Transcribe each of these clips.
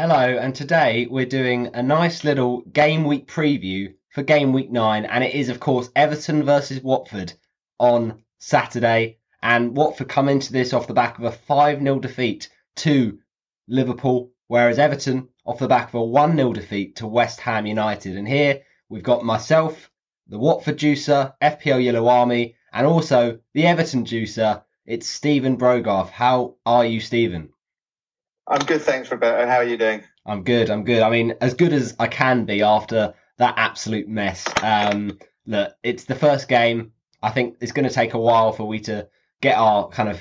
Hello, and today we're doing a nice little game week preview for game week 9, and it is of course Everton versus Watford on Saturday, and Watford come into this off the back of a 5-0 defeat to Liverpool, whereas Everton off the back of a 1-0 defeat to West Ham United. And here we've got myself, the Watford juicer, FPL Yellow Army, and also the Everton juicer, it's Stephen Brogarth. How are you, Stephen? I'm good, thanks, Roberto. How are you doing? I'm good. I mean, as good as I can be after that absolute mess. Look, it's the first game. I think it's going to take a while for we to get our kind of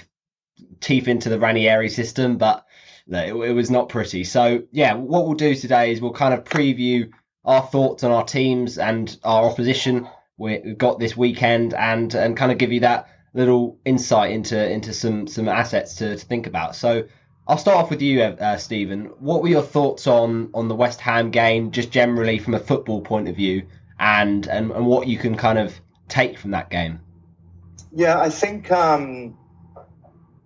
teeth into the Ranieri system, but look, it was not pretty. So, yeah, what we'll do today is we'll kind of preview our thoughts on our teams and our opposition we've got this weekend and kind of give you that little insight into some assets to think about. So, I'll start off with you, Stephen. What were your thoughts on the West Ham game, just generally from a football point of view, and what you can kind of take from that game? Yeah, I think the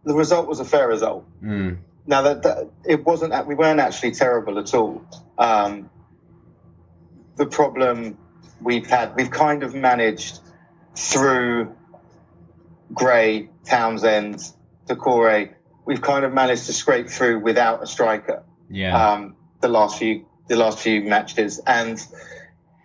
result was a fair result. Mm. Now that it wasn't, we weren't actually terrible at all. The problem we've kind of managed through Gray, Townsend, Decoré. We've kind of managed to scrape through without a striker. Yeah. The last few matches, and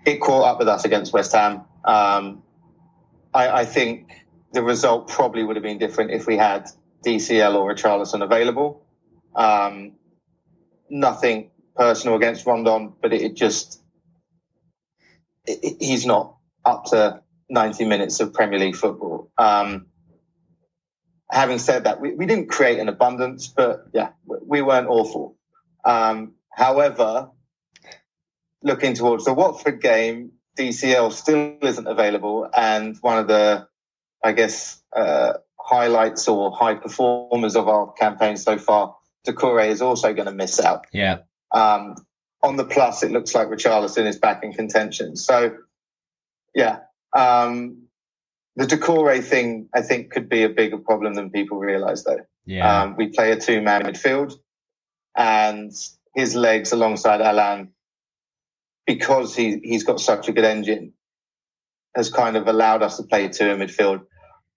it caught up with us against West Ham. I think the result probably would have been different if we had DCL or Richarlison available. Nothing personal against Rondon, but he's not up to 90 minutes of Premier League football. Having said that, we didn't create an abundance, but yeah, we weren't awful. However, looking towards the Watford game, DCL still isn't available. And one of the, I guess, highlights or high performers of our campaign so far, Doucouré, is also going to miss out. Yeah. On the plus, it looks like Richarlison is back in contention. So, yeah. The Doucouré thing, I think, could be a bigger problem than people realise, though. Yeah. We play a two-man midfield, and his legs alongside Alan, because he's got such a good engine, has kind of allowed us to play two in midfield.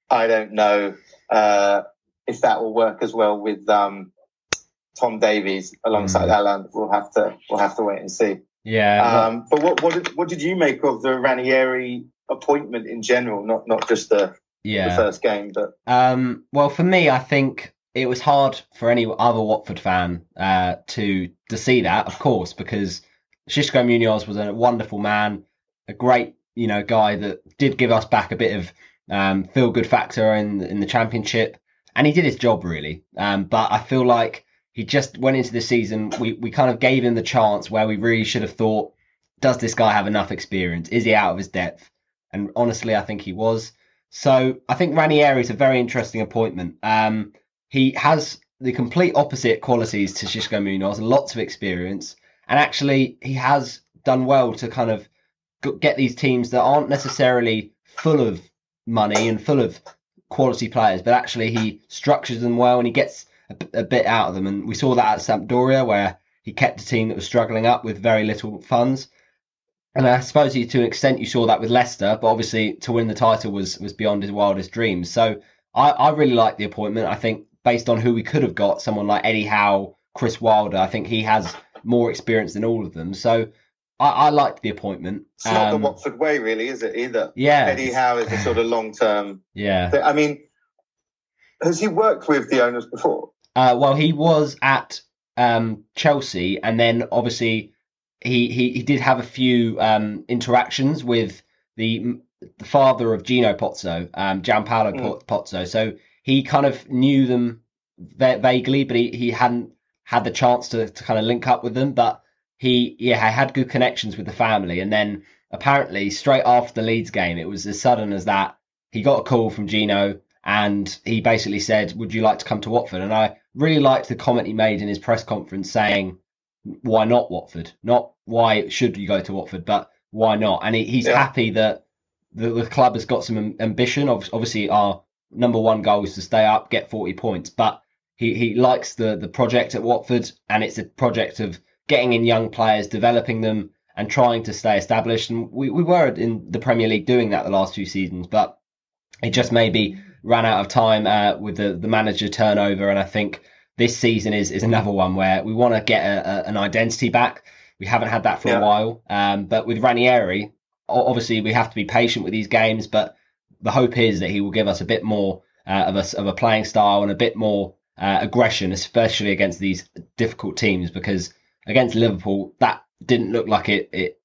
I don't know if that will work as well with Tom Davies alongside Alan. We'll have to wait and see. Yeah. But what did you make of the Ranieri appointment in general, not just the first game, but well, for me, I think it was hard for any other Watford fan to see that, of course, because Xisco Muñoz was a wonderful man, a great guy that did give us back a bit of feel good factor in the Championship, and he did his job really. But I feel like he just went into the season, we kind of gave him the chance where we really should have thought, does this guy have enough experience? Is he out of his depth? And honestly, I think he was. So I think Ranieri is a very interesting appointment. He has the complete opposite qualities to Xisco Muñoz, lots of experience. And actually, he has done well to kind of get these teams that aren't necessarily full of money and full of quality players, but actually he structures them well and he gets a bit out of them. And we saw that at Sampdoria, where he kept a team that was struggling up with very little funds. And I suppose to an extent you saw that with Leicester, but obviously to win the title was beyond his wildest dreams. So I really like the appointment. I think based on who we could have got, someone like Eddie Howe, Chris Wilder, I think he has more experience than all of them. So I liked the appointment. It's not the Watford way, really, is it, either? Yeah. Eddie Howe is a sort of long-term... Yeah. I mean, has he worked with the owners before? Well, he was at Chelsea, and then obviously... He did have a few interactions with the father of Gino Pozzo, Gianpaolo Pozzo. So he kind of knew them vaguely, but he hadn't had the chance to kind of link up with them. But he had good connections with the family. And then apparently straight after the Leeds game, it was as sudden as that. He got a call from Gino and he basically said, would you like to come to Watford? And I really liked the comment he made in his press conference saying, why not Watford? Not why should you go to Watford, but why not? And he's happy that the club has got some ambition. Obviously, our number one goal is to stay up, get 40 points. But he likes the project at Watford, and it's a project of getting in young players, developing them and trying to stay established. And we were in the Premier League doing that the last few seasons, but it just maybe ran out of time with the manager turnover. And I think this season is another one where we want to get an identity back. We haven't had that for a while. But with Ranieri, obviously we have to be patient with these games, but the hope is that he will give us a bit more of a playing style and a bit more aggression, especially against these difficult teams, because against Liverpool, that didn't look like it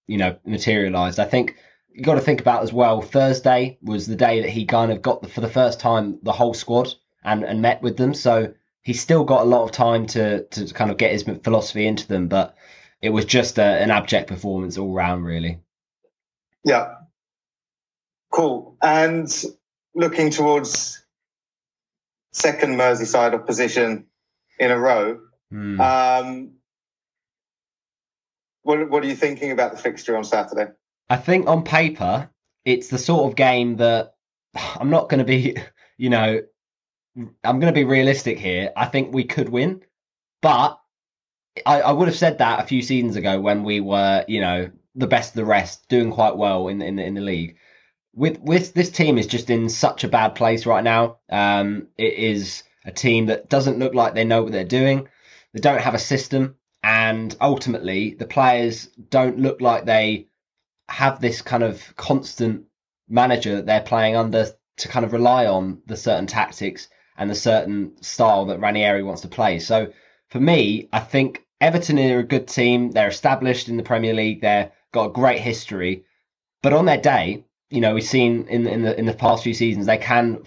materialised. I think you got to think about as well, Thursday was the day that he kind of got, for the first time, the whole squad and met with them. So he's still got a lot of time to kind of get his philosophy into them, but it was just an abject performance all round, really. Yeah. Cool. And looking towards second Merseyside opposition in a row, what are you thinking about the fixture on Saturday? I think on paper, it's the sort of game that I'm not going to be, I'm going to be realistic here. I think we could win, but I would have said that a few seasons ago when we were, the best of the rest, doing quite well in the league. With this team is just in such a bad place right now. It is a team that doesn't look like they know what they're doing. They don't have a system, and ultimately the players don't look like they have this kind of constant manager that they're playing under to kind of rely on the certain tactics and the certain style that Ranieri wants to play. So for me, I think Everton are a good team. They're established in the Premier League. They've got a great history, but on their day, we've seen in the past few seasons they can,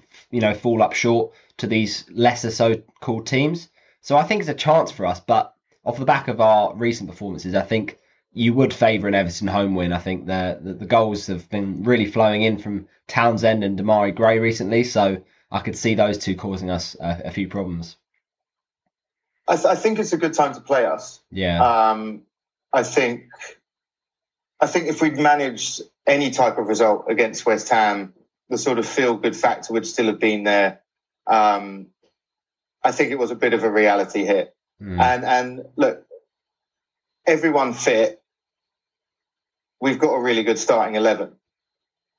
fall up short to these lesser so-called teams. So I think it's a chance for us. But off the back of our recent performances, I think you would favour an Everton home win. I think the goals have been really flowing in from Townsend and Damari Gray recently, so I could see those two causing us a few problems. I think it's a good time to play us. Yeah. I think if we'd managed any type of result against West Ham, the sort of feel-good factor would still have been there. I think it was a bit of a reality hit. And look, everyone fit, we've got a really good starting 11.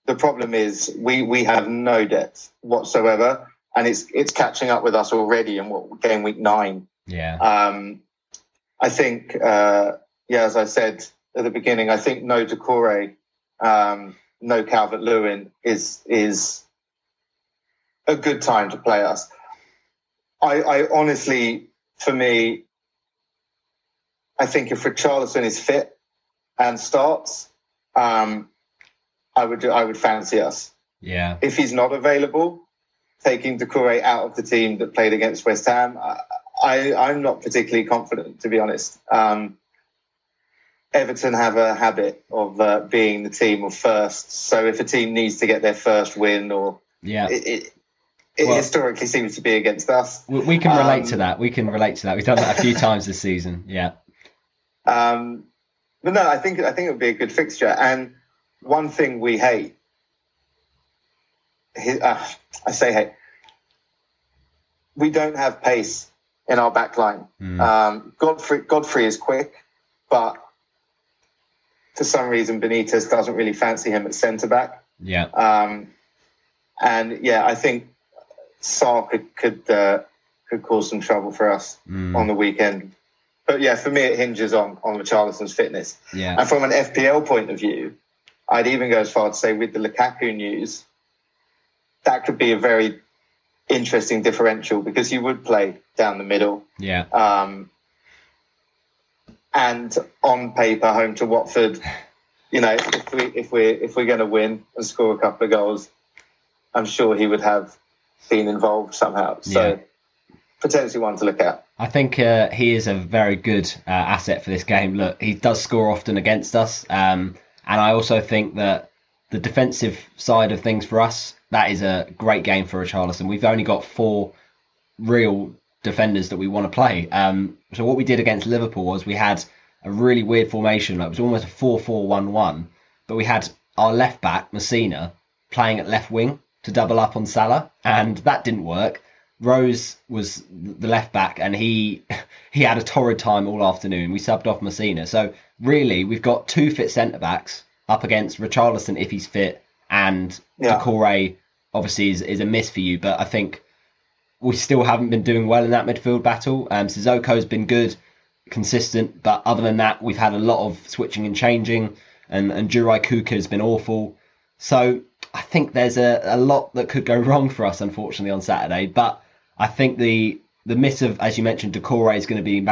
The problem is we have no depth whatsoever, and it's catching up with us already in game week 9. Yeah. I think, as I said at the beginning, I think no Decoré, no Calvert-Lewin is a good time to play us. I honestly, for me, I think if Richarlison is fit and starts, I would fancy us. Yeah. If he's not available, taking Doucouré out of the team that played against West Ham, I'm not particularly confident, to be honest. Everton have a habit of being the team of first. So if a team needs to get their first win, or it historically seems to be against us. We can relate to that. We've done that a few times this season. Yeah. But no, I think it would be a good fixture. And one thing we hate, we don't have pace in our back line. Godfrey is quick, but for some reason, Benitez doesn't really fancy him at centre-back. Yeah. I think Sarr could cause some trouble for us on the weekend. But, yeah, for me, it hinges on Richarlison's fitness. Yeah. And from an FPL point of view, I'd even go as far to say with the Lukaku news, that could be a very interesting differential because he would play down the middle. Yeah. And on paper, home to Watford, if we're going to win and score a couple of goals, I'm sure he would have been involved somehow. So potentially one to look at. I think he is a very good asset for this game. Look, he does score often against us, and I also think that the defensive side of things for us, that is a great game for Richarlison. We've only got 4 real defenders that we want to play. So what we did against Liverpool was we had a really weird formation. Like it was almost a 4-4-1-1, but we had our left back Messina playing at left wing to double up on Salah, and that didn't work. Rose was the left back, and he had a torrid time all afternoon. We subbed off Messina. So really, we've got two fit centre-backs up against Richarlison if he's fit, and Decoré obviously is a miss for you. But I think we still haven't been doing well in that midfield battle. Sissoko's been good, consistent, but other than that, we've had a lot of switching and changing, and Juraj Kucka has been awful. So I think there's a lot that could go wrong for us, unfortunately, on Saturday. But I think the miss of, as you mentioned, Doucouré is going to be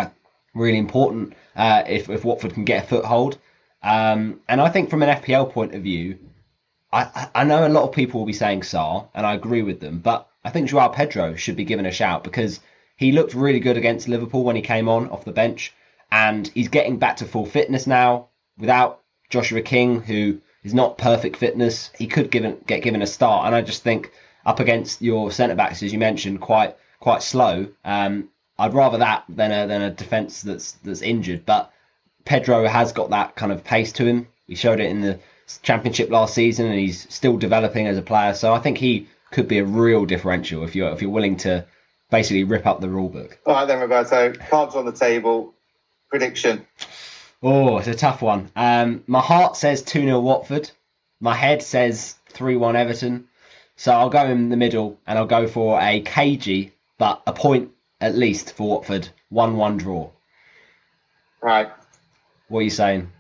really important if Watford can get a foothold. And I think from an FPL point of view, I know a lot of people will be saying Sarr, and I agree with them, but I think João Pedro should be given a shout because he looked really good against Liverpool when he came on off the bench, and he's getting back to full fitness now without Joshua King, who is not perfect fitness. He could get given a start, and I just think up against your centre-backs, as you mentioned, quite slow. I'd rather that than a defence that's injured. But Pedro has got that kind of pace to him. He showed it in the Championship last season, and he's still developing as a player. So I think he could be a real differential if you're willing to basically rip up the rule book. All right then, Roberto. Cards on the table. Prediction. Oh, it's a tough one. My heart says 2-0 Watford. My head says 3-1 Everton. So I'll go in the middle, and I'll go for a cagey, but a point at least for Watford. 1-1 draw. Right. What are you saying?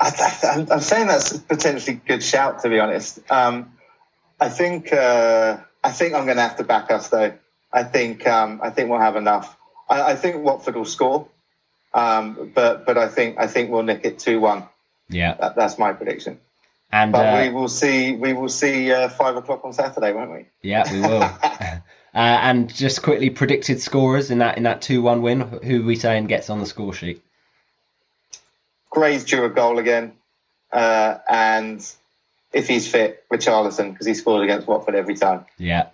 I'm saying that's a potentially good shout, to be honest. I think I'm going to have to back us, though. I think we'll have enough. I think Watford will score, but I think we'll nick it 2-1. Yeah, that's my prediction. And, but we will see 5 o'clock on Saturday, won't we? Yeah, we will. And just quickly, predicted scorers in that 2-1 win. Who are we saying gets on the score sheet? Gray's due a goal again, and if he's fit, Richarlison, because he scored against Watford every time. Yeah,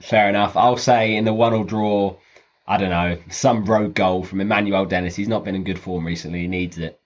fair enough. I'll say in the 1-1 draw. I don't know, some rogue goal from Emmanuel Dennis. He's not been in good form recently. He needs it.